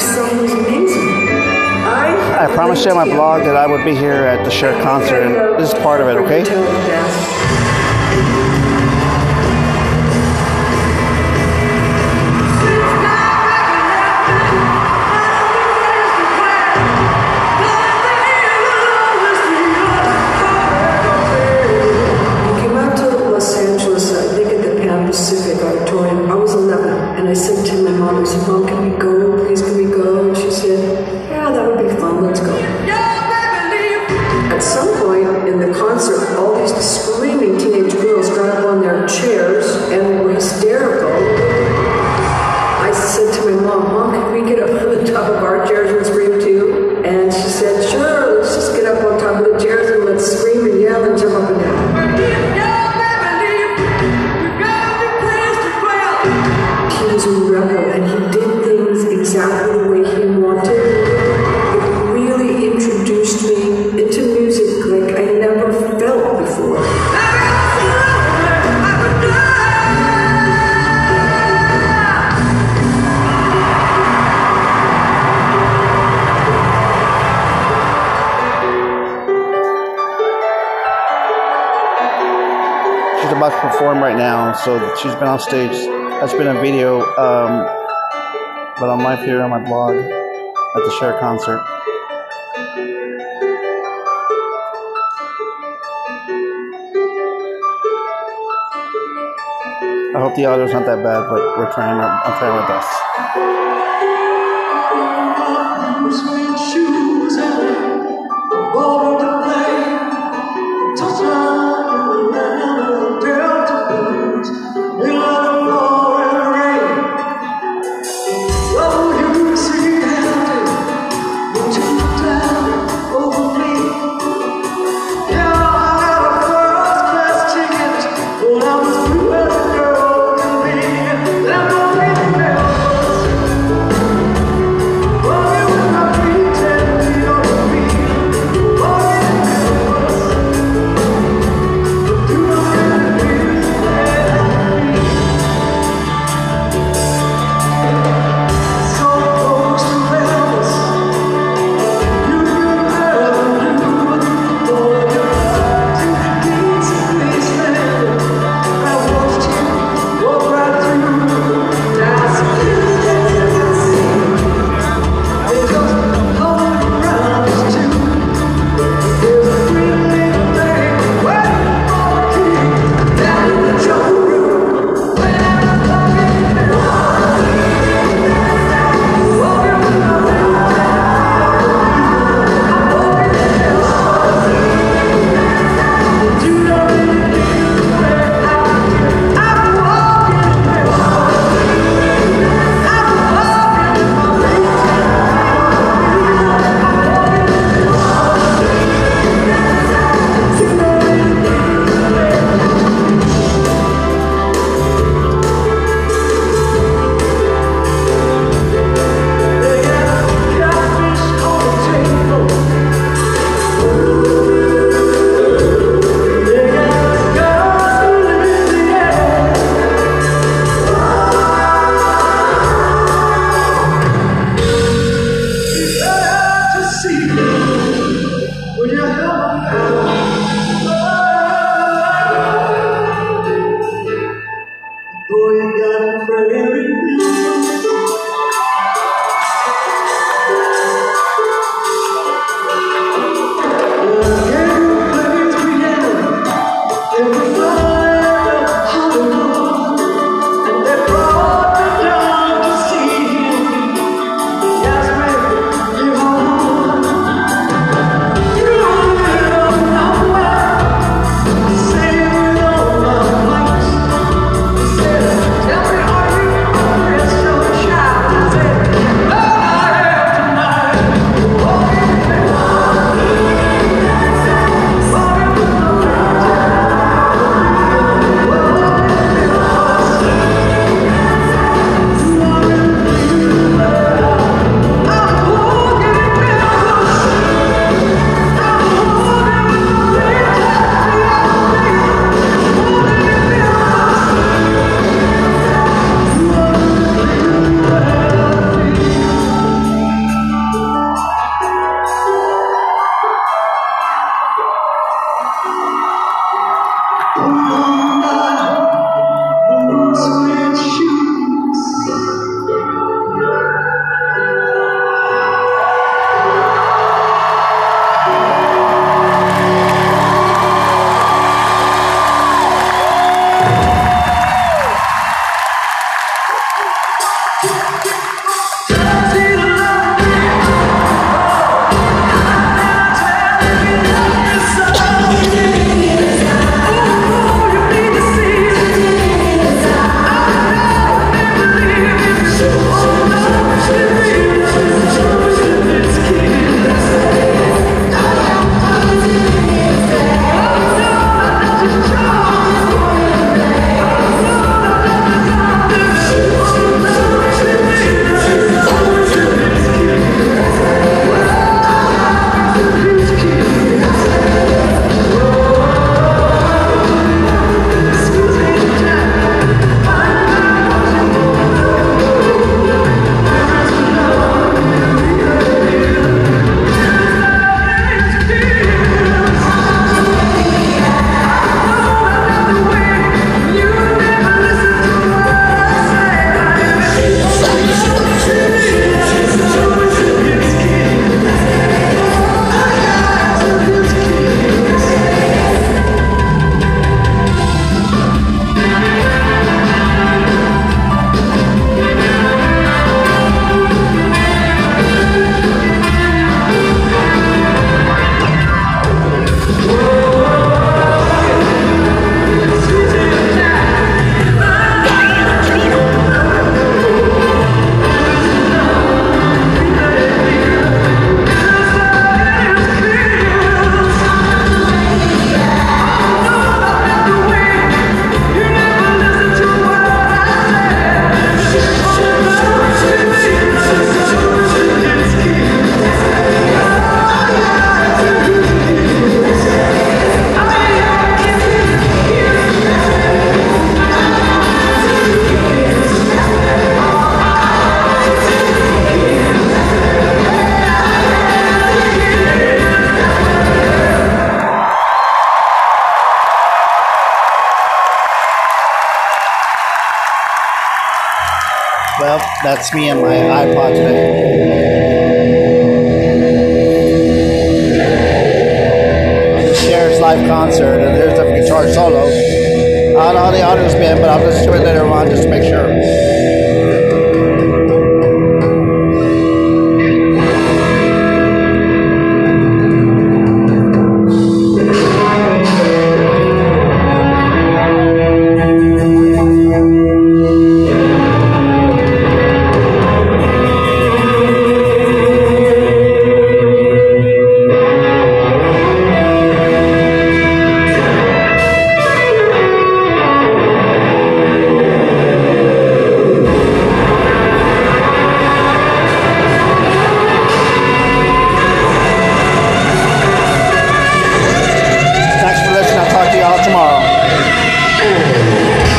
just so amazing. I promised Cher my blog that I would be here at the Cher concert, and this is part of it, okay? And I said to my mom, I said, Mom, can we go? Please, can we go? And she said, yeah, that would be fun. Let's go. At some point in the concert, all these screaming teenage girls got up on their chairs and were hysterical. I said to my mom, Mom, can we get up on the top of our chairs and scream too? And she said, sure, let's just get up on top of the chairs and let's scream and yell and jump up and down. A rebel, and he did things exactly the way he wanted. It really introduced me into music like I never felt before. She's about to perform right now, so she's been off stage. That's been a video, but on live here on my blog at the Cher concert. I hope the audio's not that bad, but we're trying. I'm trying my best. That's me and my iPod today. On the Cher's live concert, and there's a guitar solo. I don't know how the audio's been, but I'll listen to it later on just to make sure.